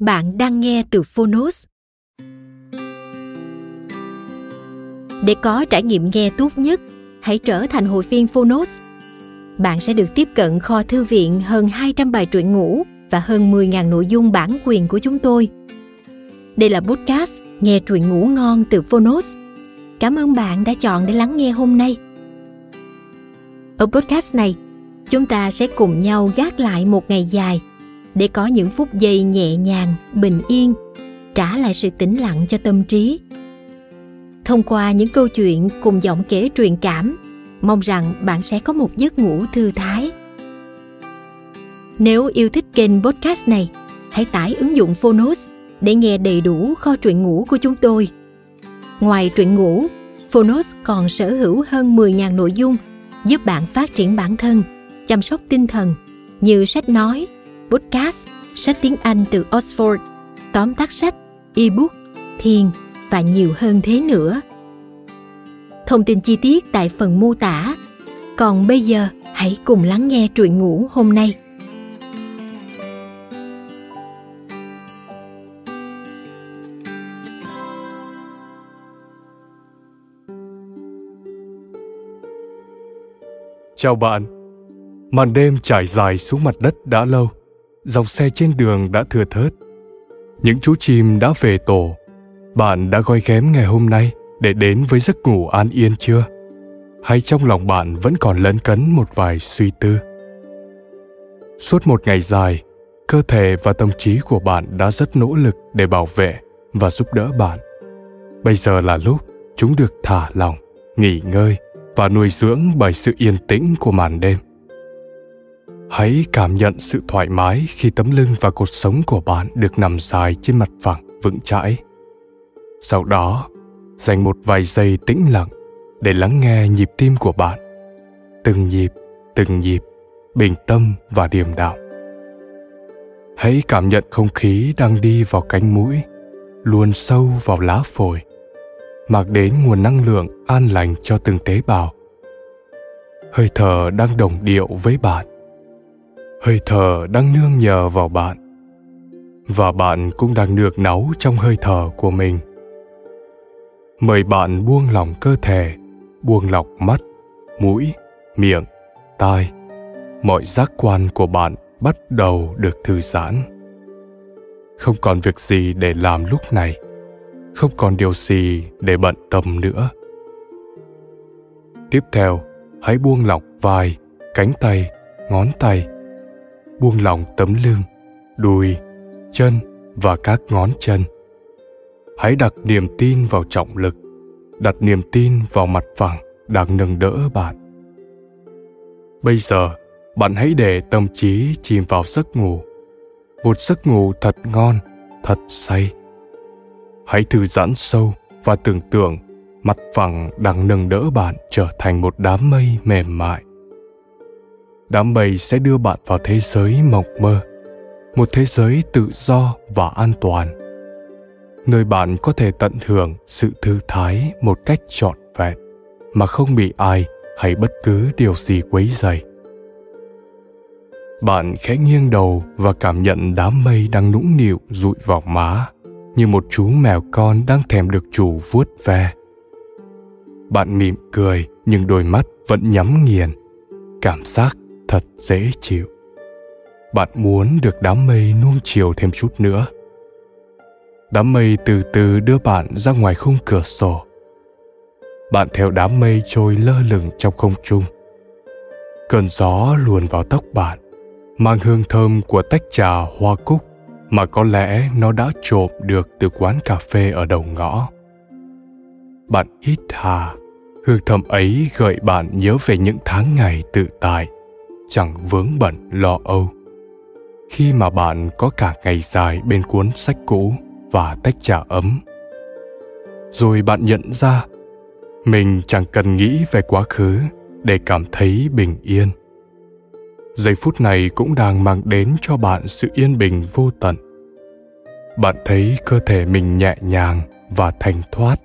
Bạn đang nghe từ Phonos. Để có trải nghiệm nghe tốt nhất, hãy trở thành hội viên Phonos. Bạn sẽ được tiếp cận kho thư viện hơn 200 bài truyện ngủ và hơn 10.000 nội dung bản quyền của chúng tôi. Đây là podcast Nghe truyện ngủ ngon từ Phonos. Cảm ơn bạn đã chọn để lắng nghe hôm nay. Ở podcast này, chúng ta sẽ cùng nhau gác lại một ngày dài để có những phút giây nhẹ nhàng, bình yên, trả lại sự tĩnh lặng cho tâm trí. Thông qua những câu chuyện cùng giọng kể truyền cảm, mong rằng bạn sẽ có một giấc ngủ thư thái. Nếu yêu thích kênh podcast này, hãy tải ứng dụng Phonos để nghe đầy đủ kho truyện ngủ của chúng tôi. Ngoài truyện ngủ, Phonos còn sở hữu hơn 10.000 nội dung giúp bạn phát triển bản thân, chăm sóc tinh thần như sách nói, podcast, sách tiếng Anh từ Oxford, tóm tắt sách, e-book, thiền và nhiều hơn thế nữa. Thông tin chi tiết tại phần mô tả. Còn bây giờ, hãy cùng lắng nghe truyện ngủ hôm nay. Chào bạn. Màn đêm trải dài xuống mặt đất đã lâu. Dòng xe trên đường đã thưa thớt. Những chú chim đã về tổ. Bạn đã gói ghém ngày hôm nay để đến với giấc ngủ an yên chưa? Hay trong lòng bạn vẫn còn lấn cấn một vài suy tư? Suốt một ngày dài, cơ thể và tâm trí của bạn đã rất nỗ lực để bảo vệ và giúp đỡ bạn. Bây giờ là lúc chúng được thả lỏng, nghỉ ngơi và nuôi dưỡng bởi sự yên tĩnh của màn đêm. Hãy cảm nhận sự thoải mái khi tấm lưng và cột sống của bạn được nằm dài trên mặt phẳng vững chãi. Sau đó, dành một vài giây tĩnh lặng để lắng nghe nhịp tim của bạn. Từng nhịp, bình tâm và điềm đạm. Hãy cảm nhận không khí đang đi vào cánh mũi, luồn sâu vào lá phổi, mang đến nguồn năng lượng an lành cho từng tế bào. Hơi thở đang đồng điệu với bạn. Hơi thở đang nương nhờ vào bạn. Và bạn cũng đang được náu trong hơi thở của mình. Mời bạn buông lỏng cơ thể, buông lỏng mắt, mũi, miệng, tai. Mọi giác quan của bạn bắt đầu được thư giãn. Không còn việc gì để làm lúc này. Không còn điều gì để bận tâm nữa. Tiếp theo, hãy buông lỏng vai, cánh tay, ngón tay. Buông lỏng tấm lưng, đùi, chân và các ngón chân. Hãy đặt niềm tin vào trọng lực, đặt niềm tin vào mặt phẳng đang nâng đỡ bạn. Bây giờ, bạn hãy để tâm trí chìm vào giấc ngủ. Một giấc ngủ thật ngon, thật say. Hãy thư giãn sâu và tưởng tượng mặt phẳng đang nâng đỡ bạn trở thành một đám mây mềm mại. Đám mây sẽ đưa bạn vào thế giới mộng mơ, một thế giới tự do và an toàn, nơi bạn có thể tận hưởng sự thư thái một cách trọn vẹn mà không bị ai hay bất cứ điều gì quấy rầy. Bạn khẽ nghiêng đầu và cảm nhận đám mây đang nũng nịu dụi vào má như một chú mèo con đang thèm được chủ vuốt ve. Bạn mỉm cười nhưng đôi mắt vẫn nhắm nghiền. Cảm giác thật dễ chịu. Bạn muốn được đám mây nuông chiều thêm chút nữa. Đám mây từ từ đưa bạn ra ngoài khung cửa sổ. Bạn theo đám mây trôi lơ lửng trong không trung. Cơn gió luồn vào tóc bạn, mang hương thơm của tách trà hoa cúc mà có lẽ nó đã trộm được từ quán cà phê ở đầu ngõ. Bạn hít hà. Hương thơm ấy gợi bạn nhớ về những tháng ngày tự tại, chẳng vướng bận lo âu. Khi mà bạn có cả ngày dài bên cuốn sách cũ và tách trà ấm. Rồi bạn nhận ra, mình chẳng cần nghĩ về quá khứ để cảm thấy bình yên. Giây phút này cũng đang mang đến cho bạn sự yên bình vô tận. Bạn thấy cơ thể mình nhẹ nhàng và thanh thoát,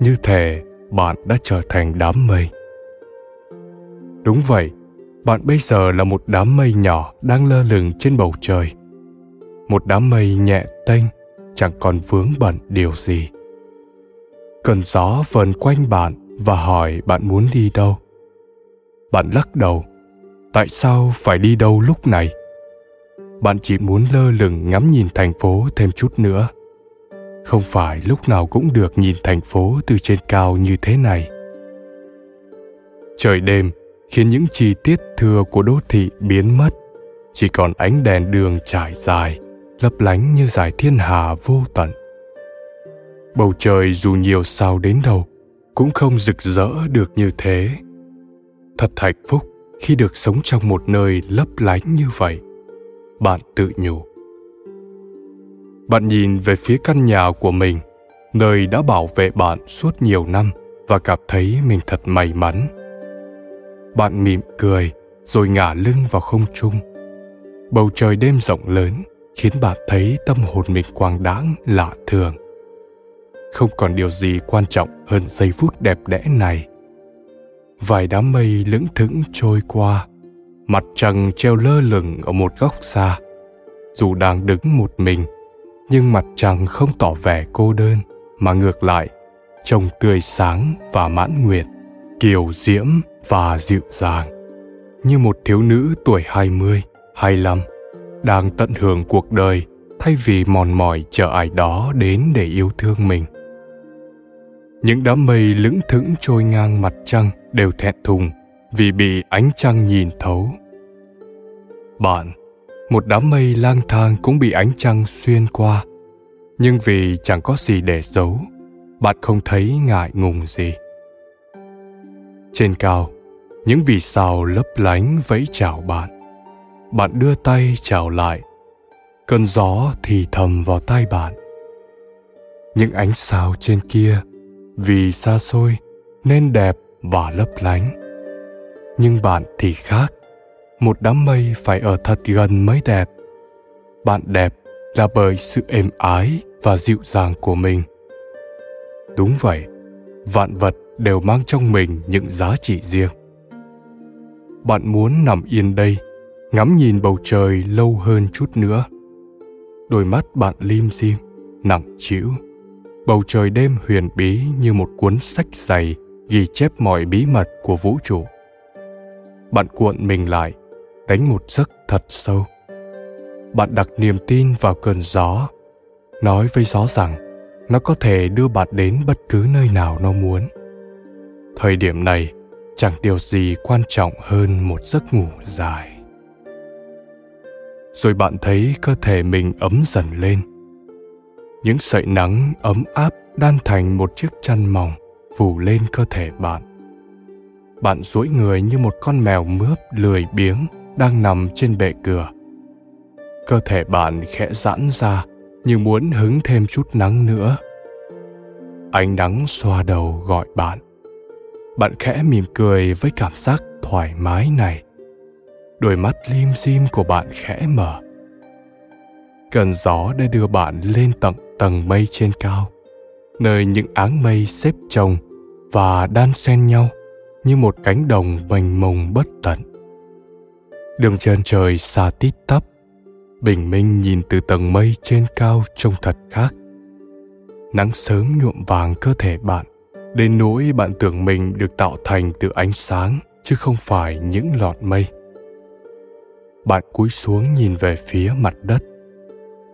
như thể bạn đã trở thành đám mây. Đúng vậy, bạn bây giờ là một đám mây nhỏ đang lơ lửng trên bầu trời. một đám mây nhẹ tênh, chẳng còn vướng bận điều gì. Cơn gió vờn quanh bạn và hỏi bạn muốn đi đâu. Bạn lắc đầu, tại sao phải đi đâu lúc này? Bạn chỉ muốn lơ lửng ngắm nhìn thành phố thêm chút nữa. Không phải lúc nào cũng được nhìn thành phố từ trên cao như thế này. Trời đêm khiến những chi tiết thưa của đô thị biến mất, chỉ còn ánh đèn đường trải dài, lấp lánh như dải thiên hà vô tận. Bầu trời dù nhiều sao đến đâu cũng không rực rỡ được như thế. Thật hạnh phúc khi được sống trong một nơi lấp lánh như vậy, bạn tự nhủ. Bạn nhìn về phía căn nhà của mình, nơi đã bảo vệ bạn suốt nhiều năm, và cảm thấy mình thật may mắn. Bạn mỉm cười rồi ngả lưng vào không trung. Bầu trời đêm rộng lớn khiến bạn thấy tâm hồn mình quang đãng lạ thường. Không còn điều gì quan trọng hơn giây phút đẹp đẽ này. Vài đám mây lững thững trôi qua, mặt trăng treo lơ lửng ở một góc xa. Dù đang đứng một mình, nhưng mặt trăng không tỏ vẻ cô đơn, mà ngược lại trông tươi sáng và mãn nguyện, kiều diễm và dịu dàng, như một thiếu nữ tuổi 20, 25 đang tận hưởng cuộc đời thay vì mòn mỏi chờ ai đó đến để yêu thương mình. Những đám mây lững thững trôi ngang mặt trăng đều thẹn thùng vì bị ánh trăng nhìn thấu. Bạn, một đám mây lang thang cũng bị ánh trăng xuyên qua, nhưng vì chẳng có gì để giấu, bạn không thấy ngại ngùng gì. Trên cao, những vì sao lấp lánh vẫy chào bạn. Bạn đưa tay chào lại. Cơn gió thì thầm vào tai bạn. Những ánh sao trên kia, vì xa xôi nên đẹp và lấp lánh. Nhưng bạn thì khác. Một đám mây phải ở thật gần mới đẹp. Bạn đẹp là bởi sự êm ái và dịu dàng của mình. Đúng vậy, vạn vật đều mang trong mình những giá trị riêng. Bạn muốn nằm yên đây, ngắm nhìn bầu trời lâu hơn chút nữa. Đôi mắt bạn lim dim, nặng trĩu. Bầu trời đêm huyền bí như một cuốn sách dày ghi chép mọi bí mật của vũ trụ. Bạn cuộn mình lại, đánh một giấc thật sâu. Bạn đặt niềm tin vào cơn gió, nói với gió rằng nó có thể đưa bạn đến bất cứ nơi nào nó muốn. Thời điểm này, chẳng điều gì quan trọng hơn một giấc ngủ dài. Rồi bạn thấy cơ thể mình ấm dần lên. Những sợi nắng ấm áp đan thành một chiếc chăn mỏng phủ lên cơ thể bạn. Bạn duỗi người như một con mèo mướp lười biếng đang nằm trên bệ cửa. Cơ thể bạn khẽ giãn ra như muốn hứng thêm chút nắng nữa. Ánh nắng xoa đầu gọi bạn. Bạn khẽ mỉm cười với cảm giác thoải mái này. Đôi mắt lim dim của bạn khẽ mở. Cơn gió đã đưa bạn lên tận tầng mây trên cao, nơi những áng mây xếp chồng và đan xen nhau như một cánh đồng mênh mông bất tận. Đường chân trời xa tít tắp, bình minh nhìn từ tầng mây trên cao trông thật khác. Nắng sớm nhuộm vàng cơ thể bạn, đến nỗi bạn tưởng mình được tạo thành từ ánh sáng chứ không phải những lọt mây. Bạn cúi xuống nhìn về phía mặt đất.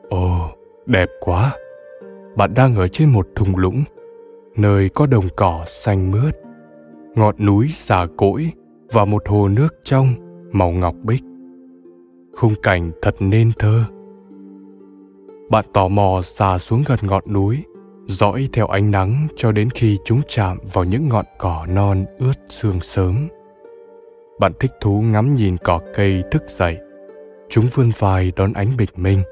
Ồ, đẹp quá! Bạn đang ở trên một thung lũng, nơi có đồng cỏ xanh mướt, ngọn núi già cỗi và một hồ nước trong màu ngọc bích. Khung cảnh thật nên thơ. Bạn tò mò sà xuống gần ngọn núi, dõi theo ánh nắng cho đến khi chúng chạm vào những ngọn cỏ non ướt sương sớm. Bạn thích thú ngắm nhìn cỏ cây thức dậy. Chúng vươn vai đón ánh bình minh.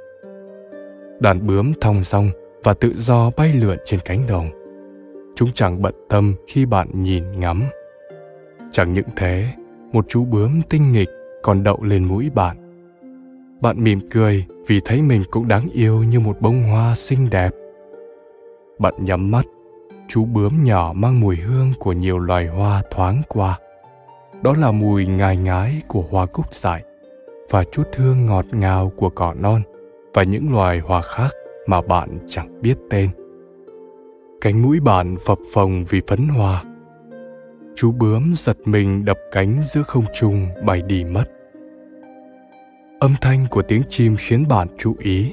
Đàn bướm thong dong và tự do bay lượn trên cánh đồng. Chúng chẳng bận tâm khi bạn nhìn ngắm. Chẳng những thế, một chú bướm tinh nghịch còn đậu lên mũi bạn. Bạn mỉm cười vì thấy mình cũng đáng yêu như một bông hoa xinh đẹp. Bạn nhắm mắt, chú bướm nhỏ mang mùi hương của nhiều loài hoa thoáng qua. Đó là mùi ngài ngái của hoa cúc dại và chút hương ngọt ngào của cỏ non và những loài hoa khác mà bạn chẳng biết tên. Cánh mũi bạn phập phồng vì phấn hoa. Chú bướm giật mình đập cánh giữa không trung bay đi mất. Âm thanh của tiếng chim khiến bạn chú ý,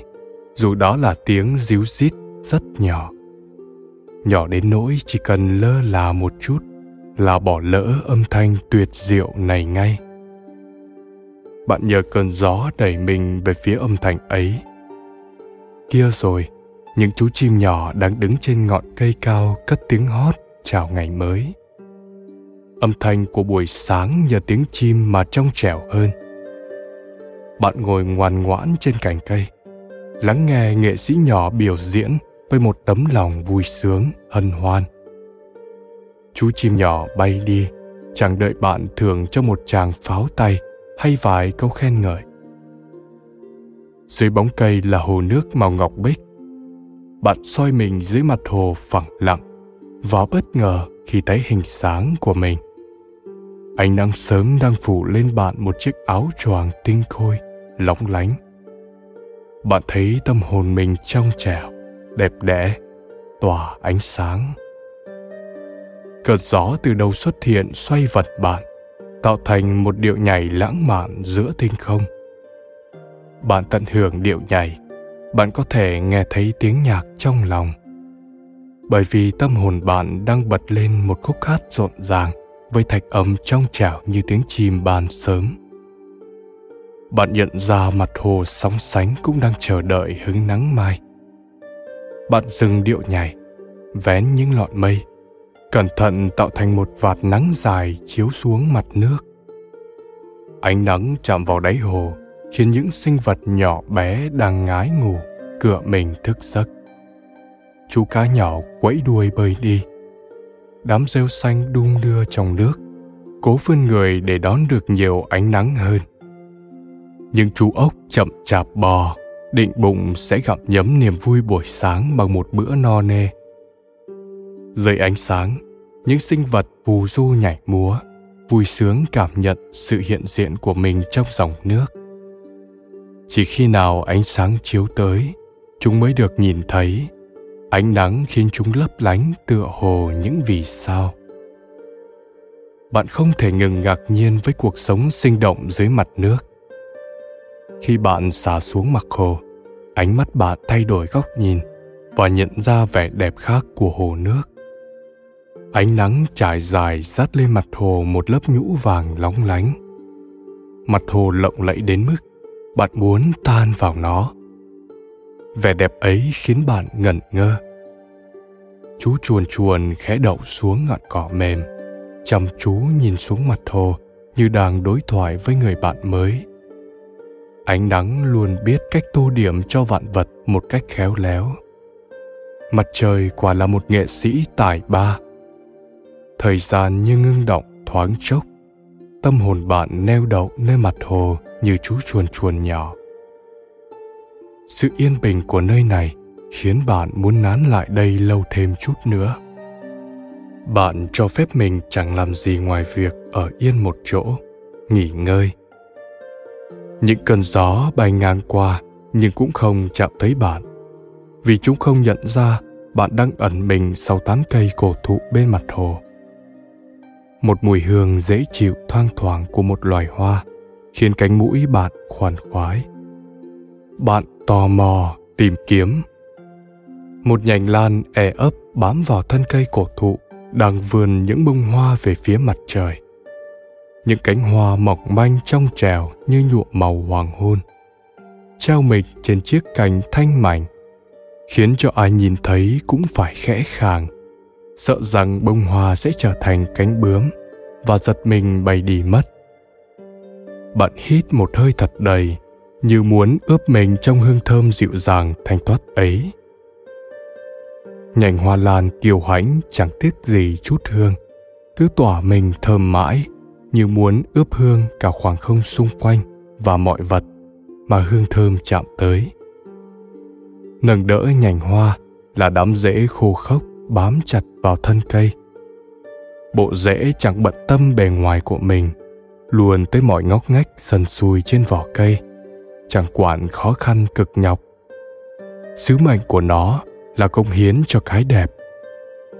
dù đó là tiếng ríu rít rất nhỏ. Nhỏ đến nỗi chỉ cần lơ là một chút là bỏ lỡ âm thanh tuyệt diệu này ngay. Bạn nhờ cơn gió đẩy mình về phía âm thanh ấy. Kia rồi, những chú chim nhỏ đang đứng trên ngọn cây cao cất tiếng hót chào ngày mới. Âm thanh của buổi sáng nhờ tiếng chim mà trong trẻo hơn. Bạn ngồi ngoan ngoãn trên cành cây, lắng nghe nghệ sĩ nhỏ biểu diễn với một tấm lòng vui sướng, hân hoan. Chú chim nhỏ bay đi, chẳng đợi bạn thưởng cho một tràng pháo tay hay vài câu khen ngợi. Dưới bóng cây là hồ nước màu ngọc bích. Bạn soi mình dưới mặt hồ phẳng lặng và bất ngờ khi thấy hình dáng của mình. Ánh nắng sớm đang phủ lên bạn một chiếc áo choàng tinh khôi, lóng lánh. Bạn thấy tâm hồn mình trong trẻo, đẹp đẽ, tỏa ánh sáng. Cơn gió từ đầu xuất hiện xoay vật bạn, tạo thành một điệu nhảy lãng mạn giữa thinh không. Bạn tận hưởng điệu nhảy, bạn có thể nghe thấy tiếng nhạc trong lòng. Bởi vì tâm hồn bạn đang bật lên một khúc hát rộn ràng với thạch âm trong trẻo như tiếng chim ban sớm. Bạn nhận ra mặt hồ sóng sánh cũng đang chờ đợi hứng nắng mai. Bạn dừng điệu nhảy, vén những lọn mây, cẩn thận tạo thành một vạt nắng dài chiếu xuống mặt nước. Ánh nắng chạm vào đáy hồ khiến những sinh vật nhỏ bé đang ngái ngủ cựa mình thức giấc. Chú cá nhỏ quẫy đuôi bơi đi. Đám rêu xanh đung đưa trong nước, cố vươn người để đón được nhiều ánh nắng hơn. Những chú ốc chậm chạp bò, định bụng sẽ gặm nhấm niềm vui buổi sáng bằng một bữa no nê. Dưới ánh sáng, những sinh vật phù du nhảy múa, vui sướng cảm nhận sự hiện diện của mình trong dòng nước. Chỉ khi nào ánh sáng chiếu tới, chúng mới được nhìn thấy. Ánh nắng khiến chúng lấp lánh tựa hồ những vì sao. Bạn không thể ngừng ngạc nhiên với cuộc sống sinh động dưới mặt nước. Khi bạn xả xuống mặt hồ, ánh mắt bạn thay đổi góc nhìn và nhận ra vẻ đẹp khác của hồ nước. Ánh nắng trải dài dát lên mặt hồ một lớp nhũ vàng lóng lánh. Mặt hồ lộng lẫy đến mức bạn muốn tan vào nó. Vẻ đẹp ấy khiến bạn ngẩn ngơ. Chú chuồn chuồn khẽ đậu xuống ngọn cỏ mềm, chăm chú nhìn xuống mặt hồ như đang đối thoại với người bạn mới. Ánh nắng luôn biết cách tô điểm cho vạn vật một cách khéo léo. Mặt trời quả là một nghệ sĩ tài ba. Thời gian như ngưng đọng thoáng chốc, tâm hồn bạn neo đậu nơi mặt hồ như chú chuồn chuồn nhỏ. Sự yên bình của nơi này khiến bạn muốn nán lại đây lâu thêm chút nữa. Bạn cho phép mình chẳng làm gì ngoài việc ở yên một chỗ, nghỉ ngơi. Những cơn gió bay ngang qua nhưng cũng không chạm thấy bạn, vì chúng không nhận ra bạn đang ẩn mình sau tán cây cổ thụ bên mặt hồ. Một mùi hương dễ chịu thoang thoảng của một loài hoa khiến cánh mũi bạn khoan khoái. Bạn tò mò tìm kiếm. Một nhành lan e ấp bám vào thân cây cổ thụ đang vươn những bông hoa về phía mặt trời. Những cánh hoa mỏng manh trong trèo như nhuộm màu hoàng hôn, treo mình trên chiếc cành thanh mảnh, khiến cho ai nhìn thấy cũng phải khẽ khàng, sợ rằng bông hoa sẽ trở thành cánh bướm và giật mình bay đi mất. Bạn hít một hơi thật đầy, như muốn ướp mình trong hương thơm dịu dàng thanh thoát ấy. Nhành hoa lan kiều hãnh chẳng tiếc gì chút hương, cứ tỏa mình thơm mãi, như muốn ướp hương cả khoảng không xung quanh và mọi vật mà hương thơm chạm tới. Nâng đỡ nhành hoa là đám rễ khô khốc bám chặt vào thân cây. Bộ rễ chẳng bận tâm bề ngoài của mình, luồn tới mọi ngóc ngách sần sùi trên vỏ cây, chẳng quản khó khăn cực nhọc Sứ mệnh của nó là cống hiến cho cái đẹp.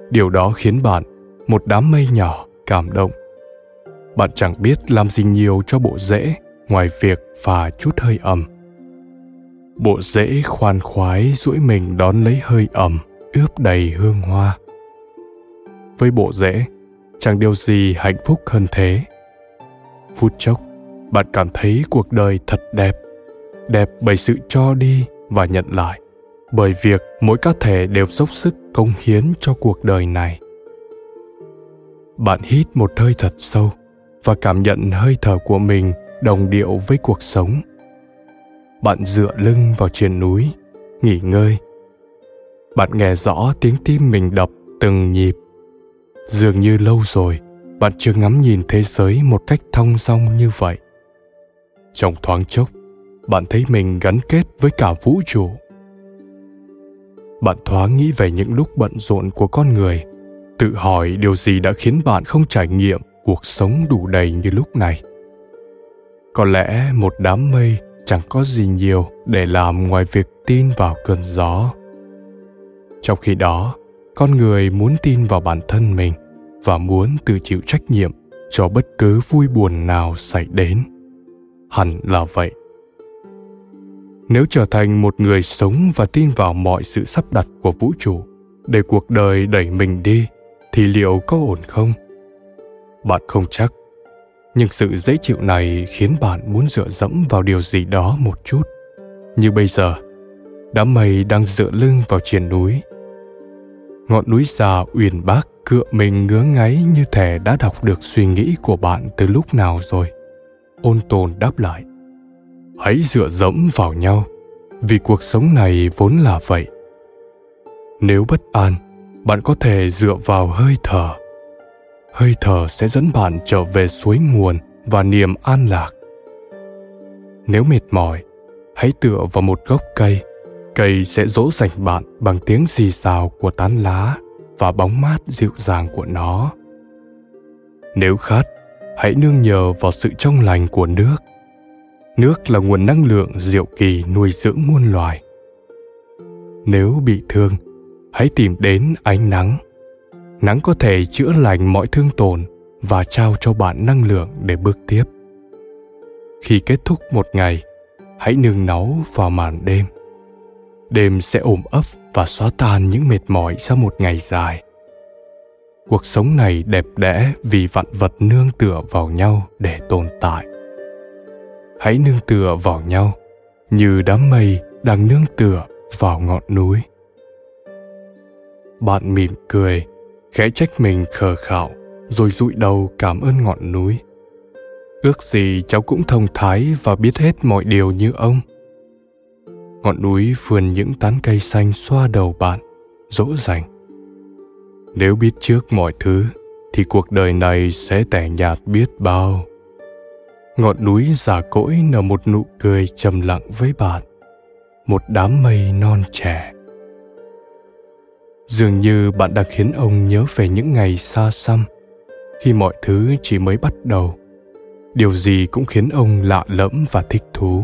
Điều đó khiến bạn, một đám mây nhỏ, cảm động. Bạn chẳng biết làm gì nhiều cho bộ rễ ngoài việc phả chút hơi ẩm. Bộ rễ khoan khoái duỗi mình đón lấy hơi ẩm ướp đầy hương hoa. Với bộ rễ, chẳng điều gì hạnh phúc hơn thế. Phút chốc, bạn cảm thấy cuộc đời thật đẹp. Đẹp bởi sự cho đi và nhận lại, bởi việc mỗi cá thể đều dốc sức cống hiến cho cuộc đời này. Bạn hít một hơi thật sâu và cảm nhận hơi thở của mình đồng điệu với cuộc sống. Bạn dựa lưng vào triền núi, nghỉ ngơi. Bạn nghe rõ tiếng tim mình đập từng nhịp. Dường như lâu rồi, bạn chưa ngắm nhìn thế giới một cách thong dong như vậy. Trong thoáng chốc, bạn thấy mình gắn kết với cả vũ trụ. Bạn thoáng nghĩ về những lúc bận rộn của con người, tự hỏi điều gì đã khiến bạn không trải nghiệm cuộc sống đủ đầy như lúc này. Có lẽ một đám mây chẳng có gì nhiều để làm ngoài việc tin vào cơn gió. Trong khi đó, con người muốn tin vào bản thân mình và muốn tự chịu trách nhiệm cho bất cứ vui buồn nào xảy đến. Hẳn là vậy. Nếu trở thành một người sống và tin vào mọi sự sắp đặt của vũ trụ để cuộc đời đẩy mình đi, thì liệu có ổn không? Bạn không chắc, nhưng sự dễ chịu này khiến bạn muốn dựa dẫm vào điều gì đó một chút. Như bây giờ, đám mây đang dựa lưng vào triền núi. Ngọn núi già uyển bác cựa mình ngứa ngáy như thể đã đọc được suy nghĩ của bạn từ lúc nào rồi. Ôn tồn đáp lại: hãy dựa dẫm vào nhau, vì cuộc sống này vốn là vậy. Nếu bất an, bạn có thể dựa vào hơi thở. Hơi thở sẽ dẫn bạn trở về suối nguồn và niềm an lạc. Nếu mệt mỏi, hãy tựa vào một gốc cây. Cây sẽ dỗ dành bạn bằng tiếng xì xào của tán lá và bóng mát dịu dàng của nó. Nếu khát, hãy nương nhờ vào sự trong lành của nước. Nước là nguồn năng lượng diệu kỳ nuôi dưỡng muôn loài. Nếu bị thương, hãy tìm đến ánh nắng. Nắng có thể chữa lành mọi thương tổn và trao cho bạn năng lượng để bước tiếp. Khi kết thúc một ngày, hãy nương náu vào màn đêm. Đêm sẽ ôm ấp và xóa tan những mệt mỏi sau một ngày dài. Cuộc sống này đẹp đẽ vì vạn vật nương tựa vào nhau để tồn tại. Hãy nương tựa vào nhau như đám mây đang nương tựa vào ngọn núi. Bạn mỉm cười, khẽ trách mình khờ khạo, rồi dụi đầu cảm ơn ngọn núi. Ước gì cháu cũng thông thái và biết hết mọi điều như ông. Ngọn núi vườn những tán cây xanh xoa đầu bạn, dỗ dành. Nếu biết trước mọi thứ, thì cuộc đời này sẽ tẻ nhạt biết bao. Ngọn núi già cỗi nở một nụ cười trầm lặng với bạn, một đám mây non trẻ. Dường như bạn đã khiến ông nhớ về những ngày xa xăm, khi mọi thứ chỉ mới bắt đầu. Điều gì cũng khiến ông lạ lẫm và thích thú.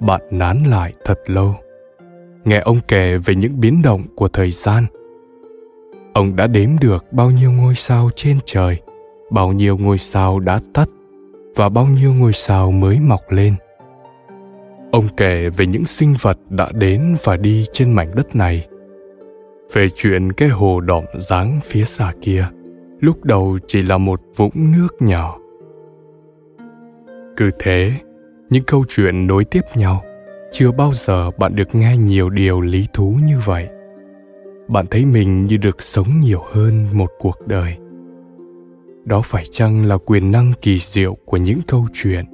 Bạn nán lại thật lâu, nghe ông kể về những biến động của thời gian. Ông đã đếm được bao nhiêu ngôi sao trên trời, bao nhiêu ngôi sao đã tắt và bao nhiêu ngôi sao mới mọc lên. Ông kể về những sinh vật đã đến và đi trên mảnh đất này, về chuyện cái hồ đỏm dáng phía xa kia, lúc đầu chỉ là một vũng nước nhỏ. Cứ thế, những câu chuyện nối tiếp nhau. Chưa bao giờ bạn được nghe nhiều điều lý thú như vậy. Bạn thấy mình như được sống nhiều hơn một cuộc đời. Đó phải chăng là quyền năng kỳ diệu của những câu chuyện?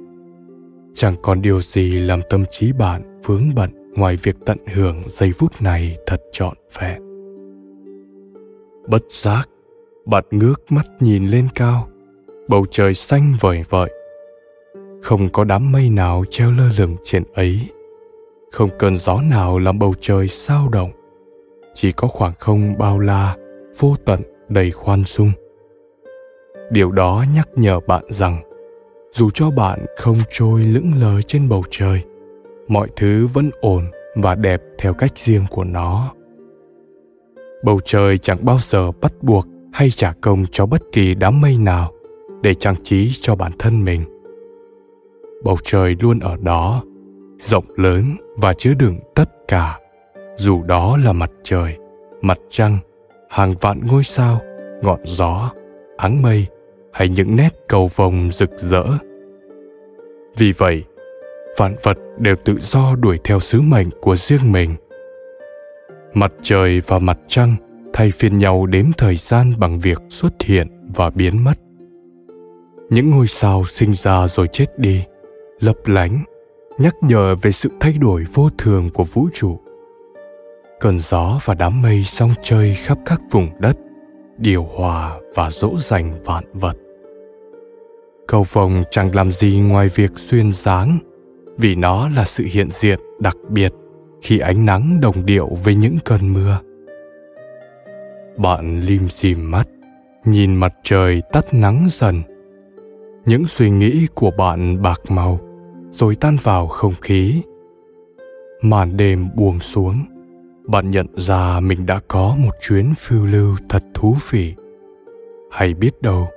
Chẳng còn điều gì làm tâm trí bạn vướng bận ngoài việc tận hưởng giây phút này thật trọn vẹn. Bất giác, bạn ngước mắt nhìn lên cao. Bầu trời xanh vời vợi. Không có đám mây nào treo lơ lửng trên ấy. Không cơn gió nào làm bầu trời sao động. Chỉ có khoảng không bao la, vô tận, đầy khoan dung. Điều đó nhắc nhở bạn rằng, dù cho bạn không trôi lững lờ trên bầu trời, mọi thứ vẫn ổn và đẹp theo cách riêng của nó. Bầu trời chẳng bao giờ bắt buộc hay trả công cho bất kỳ đám mây nào để trang trí cho bản thân mình. Bầu trời luôn ở đó, rộng lớn và chứa đựng tất cả, dù đó là mặt trời, mặt trăng, hàng vạn ngôi sao, ngọn gió, áng mây hay những nét cầu vồng rực rỡ. Vì vậy, vạn vật đều tự do đuổi theo sứ mệnh của riêng mình. Mặt trời và mặt trăng thay phiên nhau đếm thời gian bằng việc xuất hiện và biến mất. Những ngôi sao sinh ra rồi chết đi, lấp lánh, nhắc nhở về sự thay đổi vô thường của vũ trụ. Cơn gió và đám mây song chơi khắp các vùng đất, điều hòa và dỗ dành vạn vật. Cầu vồng chẳng làm gì ngoài việc xuyên dáng, vì nó là sự hiện diện đặc biệt khi ánh nắng đồng điệu với những cơn mưa. Bạn lim dim mắt, nhìn mặt trời tắt nắng dần. Những suy nghĩ của bạn bạc màu, rồi tan vào không khí. Màn đêm buông xuống, bạn nhận ra mình đã có một chuyến phiêu lưu thật thú vị. Hay biết đâu,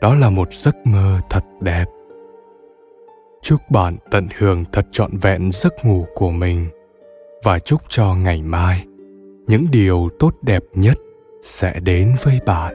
đó là một giấc mơ thật đẹp. Chúc bạn tận hưởng thật trọn vẹn giấc ngủ của mình và chúc cho ngày mai những điều tốt đẹp nhất sẽ đến với bạn.